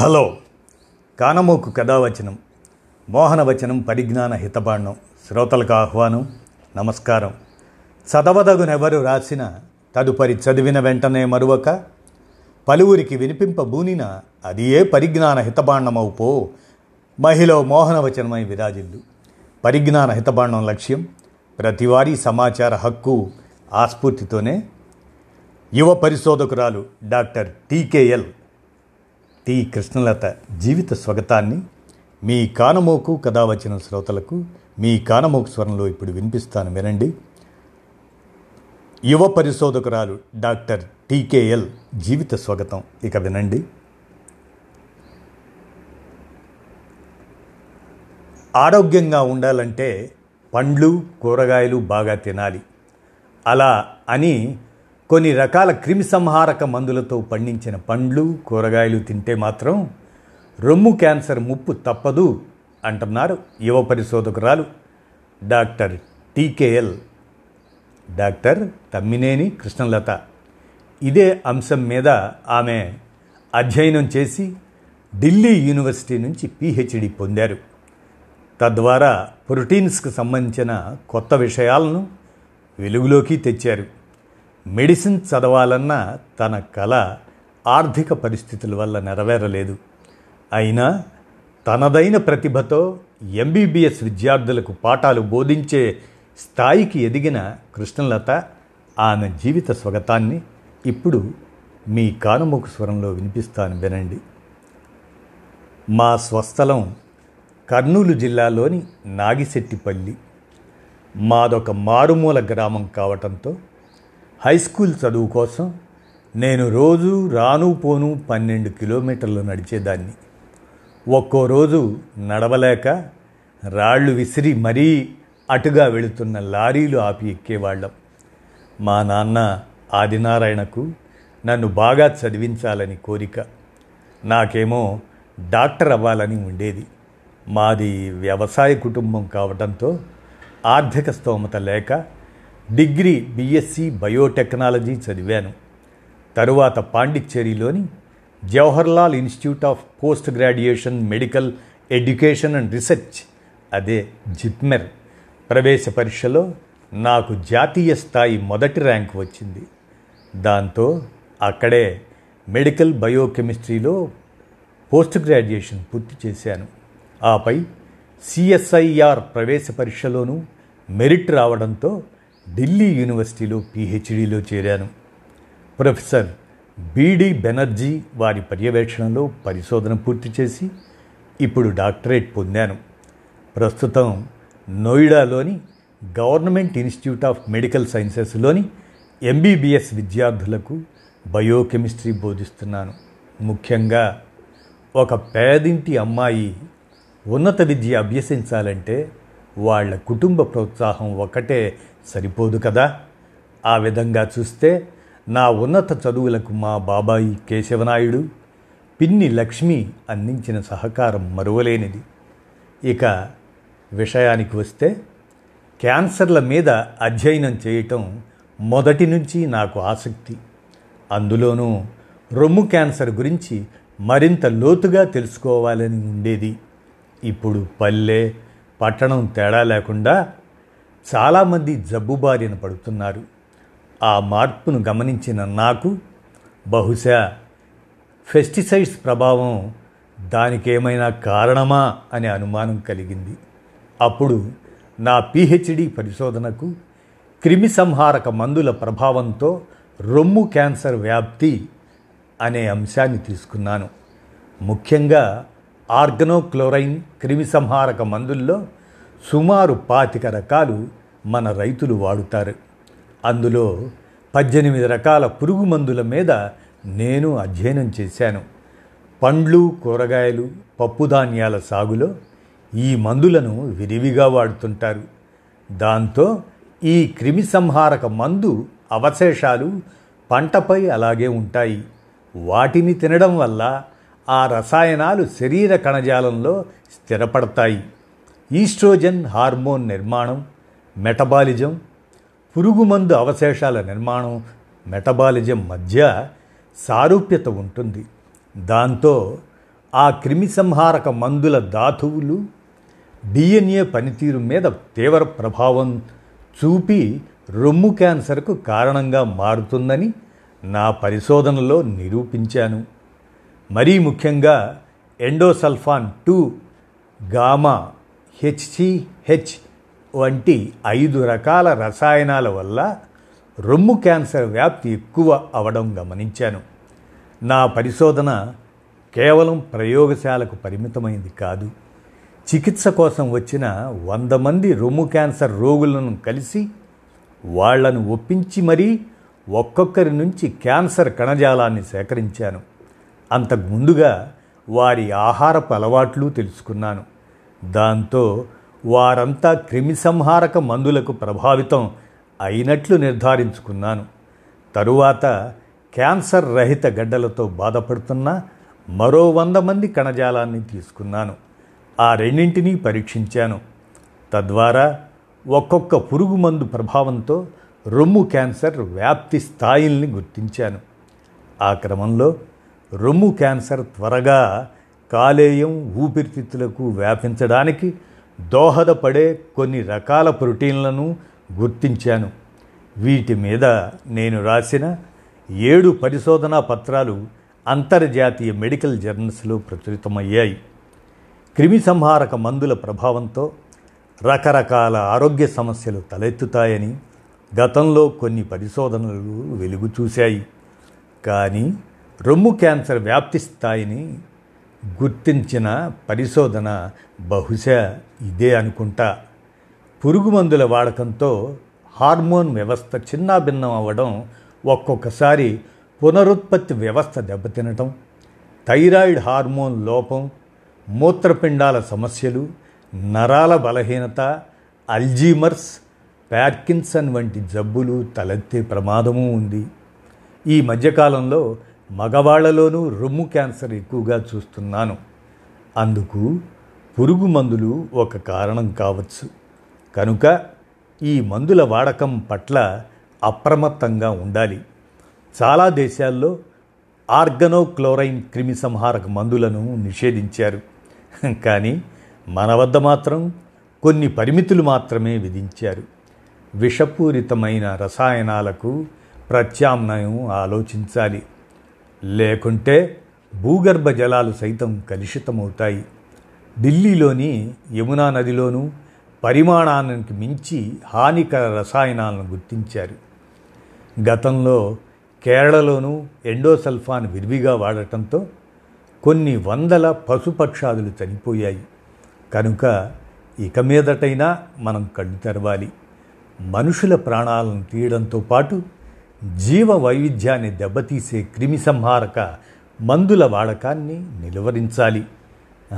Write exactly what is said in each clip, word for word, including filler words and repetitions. Hello కానమోకు కథావచనం మోహనవచనం పరిజ్ఞాన హితబాండం శ్రోతలకు ఆహ్వానం, నమస్కారం. చదవదగునెవరు రాసిన తదుపరి చదివిన వెంటనే మరువక పలువురికి వినిపింపబూనిన అది ఏ పరిజ్ఞాన హితబాండమవుపో మహిళ మోహనవచనమై విరాజిల్లు. పరిజ్ఞాన హితబాండం లక్ష్యం ప్రతివారీ సమాచార హక్కు. ఆ స్ఫూర్తితోనే యువ పరిశోధకురాలు డాక్టర్ టీకేఎల్ టి కృష్ణలత జీవిత స్వాగతాన్ని మీ కానమోకు కథావచన శ్రోతలకు మీ కానమోకు స్వరంలో ఇప్పుడు వినిపిస్తాను, వినండి. యువ పరిశోధకురాలు డాక్టర్ టీకేఎల్ జీవిత స్వాగతం, ఇక వినండి. ఆరోగ్యంగా ఉండాలంటే పండ్లు కూరగాయలు బాగా తినాలి. అలా అని కొన్ని రకాల క్రిమిసంహారక మందులతో పండించిన పండ్లు కూరగాయలు తింటే మాత్రం రొమ్ము క్యాన్సర్ ముప్పు తప్పదు అంటున్నారు యువ పరిశోధకురాలు doctor TKL doctor Tammineni Krishnalatha. ఇదే అంశం మీద ఆమె అధ్యయనం చేసి ఢిల్లీ యూనివర్సిటీ నుంచి పీహెచ్డీ పొందారు. తద్వారా ప్రోటీన్స్కి సంబంధించిన కొత్త విషయాలను వెలుగులోకి తెచ్చారు. మెడిసిన్ చదవాలన్న తన కళ ఆర్థిక పరిస్థితుల వల్ల నెరవేరలేదు. అయినా తనదైన ప్రతిభతో ఎంబీబీఎస్ విద్యార్థులకు పాఠాలు బోధించే స్థాయికి ఎదిగిన కృష్ణలత ఆమె జీవిత స్వాగతాన్ని ఇప్పుడు మీ కానమోకు స్వరంలో వినిపిస్తాను, వినండి. మా స్వస్థలం కర్నూలు జిల్లాలోని నాగిశెట్టిపల్లి. మాదొక మారుమూల గ్రామం కావటంతో హై స్కూల్ చదువు కోసం నేను రోజు రాను పోను పన్నెండు కిలోమీటర్లు నడిచేదాన్ని. ఒక్కో రోజు నడవలేక రాళ్ళు విసిరి మరీ అటుగా వెళుతున్న లారీలు ఆపి ఎక్కేవాళ్ళం. మా నాన్న ఆదినారాయణకు నన్ను బాగా చదివించాలని కోరిక. నాకేమో డాక్టర్ అవ్వాలని ఉండేది. మాది వ్యవసాయ కుటుంబం కావడంతో ఆర్థిక స్తోమత లేక డిగ్రీ బీఎస్సీ బయోటెక్నాలజీ చదివాను. తరువాత పాండిచ్చేరిలోని Jawaharlal institute of post graduation medical education and research అదే జిప్మెర్ ప్రవేశ పరీక్షలో నాకు జాతీయ స్థాయి మొదటి ర్యాంకు వచ్చింది. దాంతో అక్కడే మెడికల్ బయోకెమిస్ట్రీలో పోస్ట్ గ్రాడ్యుయేషన్ పూర్తి చేశాను. ఆపై సిఎస్ఐఆర్ ప్రవేశ పరీక్షలోనూ మెరిట్ రావడంతో ఢిల్లీ యూనివర్సిటీలో పీహెచ్డీలో చేరాను. ప్రొఫెసర్ బీ.డి. బెనర్జీ వారి పర్యవేక్షణలో పరిశోధన పూర్తి చేసి ఇప్పుడు డాక్టరేట్ పొందాను. ప్రస్తుతం నోయిడాలోని గవర్నమెంట్ ఇన్స్టిట్యూట్ ఆఫ్ మెడికల్ సైన్సెస్లోని ఎంబీబీఎస్ విద్యార్థులకు బయోకెమిస్ట్రీ బోధిస్తున్నాను. ముఖ్యంగా ఒక పేదింటి అమ్మాయి ఉన్నత విద్య అభ్యసించాలంటే వాళ్ళ కుటుంబ ప్రోత్సాహం ఒకటే సరిపోదు కదా. ఆ విధంగా చూస్తే నా ఉన్నత చదువులకు మా బాబాయి కేశవనాయుడు, పిన్ని లక్ష్మి అందించిన సహకారం మరువలేనిది. ఇక విషయానికి వస్తే క్యాన్సర్ల మీద అధ్యయనం చేయటం మొదటి నుంచి నాకు ఆసక్తి. అందులోనూ రొమ్ము క్యాన్సర్ గురించి మరింత లోతుగా తెలుసుకోవాలని ఉండేది. ఇప్పుడు పల్లె పట్టణం తేడా లేకుండా చాలామంది జబ్బు బారిన పడుతున్నారు. ఆ మార్పును గమనించిన నాకు బహుశా పెస్టిసైడ్స్ ప్రభావం దానికేమైనా కారణమా అనే అనుమానం కలిగింది. అప్పుడు నా పీహెచ్డీ పరిశోధనకు క్రిమి సంహారక మందుల ప్రభావంతో రొమ్ము క్యాన్సర్ వ్యాప్తి అనే అంశాన్ని తీసుకున్నాను. ముఖ్యంగా ఆర్గనోక్లోరైన్ క్రిమి సంహారక మందుల్లో సుమారు పాతిక రకాలు మన రైతులు వాడుతారు. అందులో పద్దెనిమిది రకాల పురుగు మందుల మీద నేను అధ్యయనం చేశాను. పండ్లు కూరగాయలు పప్పుధాన్యాల సాగులో ఈ మందులను విరివిగా వాడుతుంటారు. దాంతో ఈ క్రిమి సంహారక మందు అవశేషాలు పంటపై అలాగే ఉంటాయి. వాటిని తినడం వల్ల ఆ రసాయనాలు శరీర కణజాలంలో స్థిరపడతాయి. ఈస్ట్రోజన్ హార్మోన్ నిర్మాణం, మెటబాలిజం, పురుగుమందు అవశేషాల నిర్మాణం, మెటబాలిజం మధ్య సారూప్యత ఉంటుంది. దాంతో ఆ క్రిమిసంహారక మందుల ధాతువులు డిఎన్ఏ పనితీరు మీద తీవ్ర ప్రభావం చూపి రొమ్ము క్యాన్సర్కు కారణంగా మారుతుందని నా పరిశోధనలో నిరూపించాను. మరీ ముఖ్యంగా ఎండోసల్ఫాన్ టూ, గామా, హెచ్సిహెచ్ వంటి ఐదు రకాల రసాయనాల వల్ల రొమ్ము క్యాన్సర్ వ్యాప్తి ఎక్కువ అవడం గమనించాను. నా పరిశోధన కేవలం ప్రయోగశాలకు పరిమితమైంది కాదు. చికిత్స కోసం వచ్చిన వంద మంది రొమ్ము క్యాన్సర్ రోగులను కలిసి వాళ్లను ఒప్పించి మరీ ఒక్కొక్కరి నుంచి క్యాన్సర్ కణజాలాన్ని సేకరించాను. అంతకు ముందుగా వారి ఆహారపు అలవాట్లు తెలుసుకున్నాను. దాంతో వారంతా క్రిమిసంహారక మందులకు ప్రభావితం అయినట్లు నిర్ధారించుకున్నాను. తరువాత క్యాన్సర్ రహిత గడ్డలతో బాధపడుతున్న మరో వంద మంది కణజాలాన్ని తీసుకున్నాను. ఆ రెండింటినీ పరీక్షించాను. తద్వారా ఒక్కొక్క పురుగు మందు ప్రభావంతో రొమ్ము క్యాన్సర్ వ్యాప్తి స్థాయిల్ని గుర్తించాను. ఆ క్రమంలో రొమ్ము క్యాన్సర్ త్వరగా కాలేయం, ఊపిరితిత్తులకు వ్యాపించడానికి దోహదపడే కొన్ని రకాల ప్రోటీన్లను గుర్తించాను. వీటి మీద నేను రాసిన ఏడు పరిశోధనా పత్రాలు అంతర్జాతీయ మెడికల్ జర్నల్స్లో ప్రచురితమయ్యాయి. క్రిమిసంహారక మందుల ప్రభావంతో రకరకాల ఆరోగ్య సమస్యలు తలెత్తుతాయని గతంలో కొన్ని పరిశోధనలు వెలుగు చూశాయి. కానీ రొమ్ము క్యాన్సర్ వ్యాప్తి స్థాయిని గుర్తించిన పరిశోధన బహుశా ఇదే అనుకుంటా. పురుగు మందుల వాడకంతో హార్మోన్ వ్యవస్థ చిన్నాభిన్నం అవ్వడం, ఒక్కొక్కసారి పునరుత్పత్తి వ్యవస్థ దెబ్బతినటం, థైరాయిడ్ హార్మోన్ లోపం, మూత్రపిండాల సమస్యలు, నరాల బలహీనత, అల్జీమర్స్, పార్కిన్సన్ వంటి జబ్బులు తలెత్తే ప్రమాదము ఉంది. ఈ మధ్యకాలంలో మగవాళ్లలోనూ రొమ్ము క్యాన్సర్ ఎక్కువగా చూస్తున్నాను. అందుకు పురుగు మందులు ఒక కారణం కావచ్చు. కనుక ఈ మందుల వాడకం పట్ల అప్రమత్తంగా ఉండాలి. చాలా దేశాల్లో ఆర్గనోక్లోరైన్ క్రిమిసంహారక మందులను నిషేధించారు. కానీ మన వద్ద మాత్రం కొన్ని పరిమితులు మాత్రమే విధించారు. విషపూరితమైన రసాయనాలకు ప్రత్యామ్నాయం ఆలోచించాలి. లేకుంటే భూగర్భ జలాలు సైతం కలుషితమవుతాయి. ఢిల్లీలోని యమునా నదిలోనూ పరిమాణానికి మించి హానికర రసాయనాలను గుర్తించారు. గతంలో కేరళలోనూ ఎండోసల్ఫాన్ విరివిగా వాడటంతో కొన్ని వందల పశుపక్షాదులు చనిపోయాయి. కనుక ఇక మీదటైనా మనం కళ్ళు తెరవాలి. మనుషుల ప్రాణాలను తీయడంతో పాటు జీవ వైవిధ్యాన్ని దెబ్బతీసే క్రిమిసంహారక మందుల వాడకాన్ని నిలువరించాలి.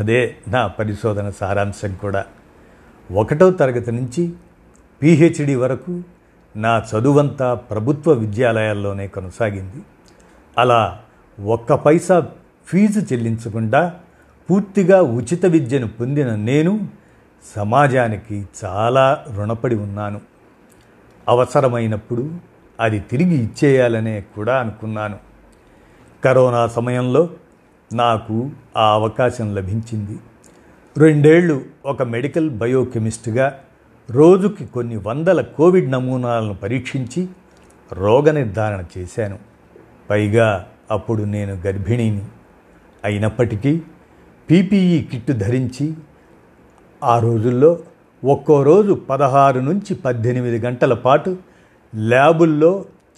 అదే నా పరిశోధన సారాంశం కూడా. ఒకటో తరగతి నుంచి పీహెచ్డీ వరకు నా చదువంతా ప్రభుత్వ విద్యాలయాల్లోనే కొనసాగింది. అలా ఒక్క పైసా ఫీజు చెల్లించకుండా పూర్తిగా ఉచిత విద్యను పొందిన నేను సమాజానికి చాలా రుణపడి ఉన్నాను. అవసరమైనప్పుడు అది తిరిగి ఇచ్చేయాలనే కూడా అనుకున్నాను. కరోనా సమయంలో నాకు ఆ అవకాశం లభించింది. రెండేళ్లు ఒక మెడికల్ బయోకెమిస్ట్గా రోజుకి కొన్ని వందల కోవిడ్ నమూనాలను పరీక్షించి రోగ నిర్ధారణ చేశాను. పైగా అప్పుడు నేను గర్భిణిని. అయినప్పటికీ పీపీఈ కిట్ ధరించి ఆ రోజుల్లో ఒక్కో రోజు పదహారు నుంచి పద్దెనిమిది గంటల పాటు ల్యాబుల్లో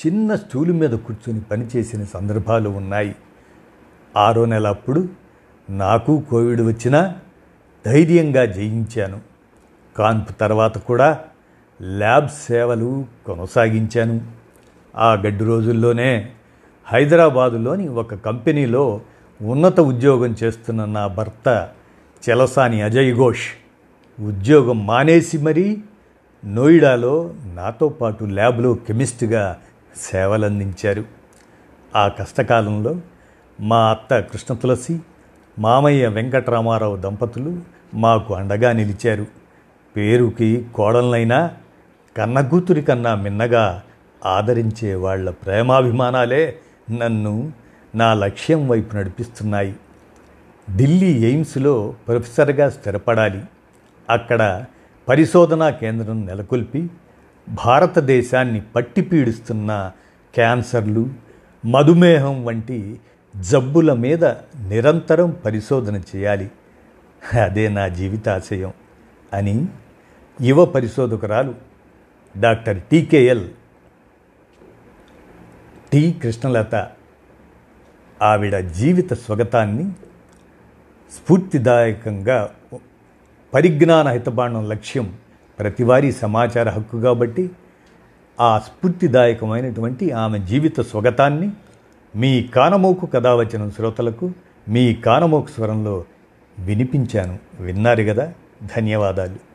చిన్న స్టూలు మీద కూర్చొని పనిచేసిన సందర్భాలు ఉన్నాయి. ఆరో నెల అప్పుడు నాకు కోవిడ్ వచ్చినా ధైర్యంగా జయించాను. కాన్పు తర్వాత కూడా ల్యాబ్ సేవలు కొనసాగించాను. ఆ గడ్డు రోజుల్లోనే హైదరాబాదులోని ఒక కంపెనీలో ఉన్నత ఉద్యోగం చేస్తున్న నా భర్త చెలసాని అజయ్ ఘోష్ ఉద్యోగం మానేసి మరీ నోయిడాలో నాతో పాటు ల్యాబ్లో కెమిస్ట్గా సేవలందించారు. ఆ కష్టకాలంలో మా అత్త కృష్ణ తులసి, మామయ్య వెంకటరామారావు దంపతులు మాకు అండగా నిలిచారు. పేరుకి కోడలైనా కన్న కూతురి కన్నా మిన్నగా ఆదరించే వాళ్ళ ప్రేమాభిమానాలే నన్ను నా లక్ష్యం వైపు నడిపిస్తున్నాయి. ఢిల్లీ ఎయిమ్స్లో ప్రొఫెసర్గా స్థిరపడాలి. అక్కడ పరిశోధనా కేంద్రం నెలకొల్పి భారతదేశాన్ని పట్టిపీడిస్తున్న క్యాన్సర్లు, మధుమేహం వంటి జబ్బుల మీద నిరంతరం పరిశోధన చేయాలి. అదే నా జీవితాశయం అని యువ పరిశోధకురాలు doctor T K L T Krishnalatha ఆవిడ జీవిత స్వగతాన్ని స్ఫూర్తిదాయకంగా పరిజ్ఞాన హితబాణం లక్ష్యం ప్రతివారీ సమాచార హక్కు కాబట్టి ఆ స్ఫూర్తిదాయకమైనటువంటి ఆమె జీవిత స్వగతాన్ని మీ కానమోకు కథావచనం శ్రోతలకు మీ కానమోకు స్వరంలో వినిపించాను. విన్నారు కదా, ధన్యవాదాలు.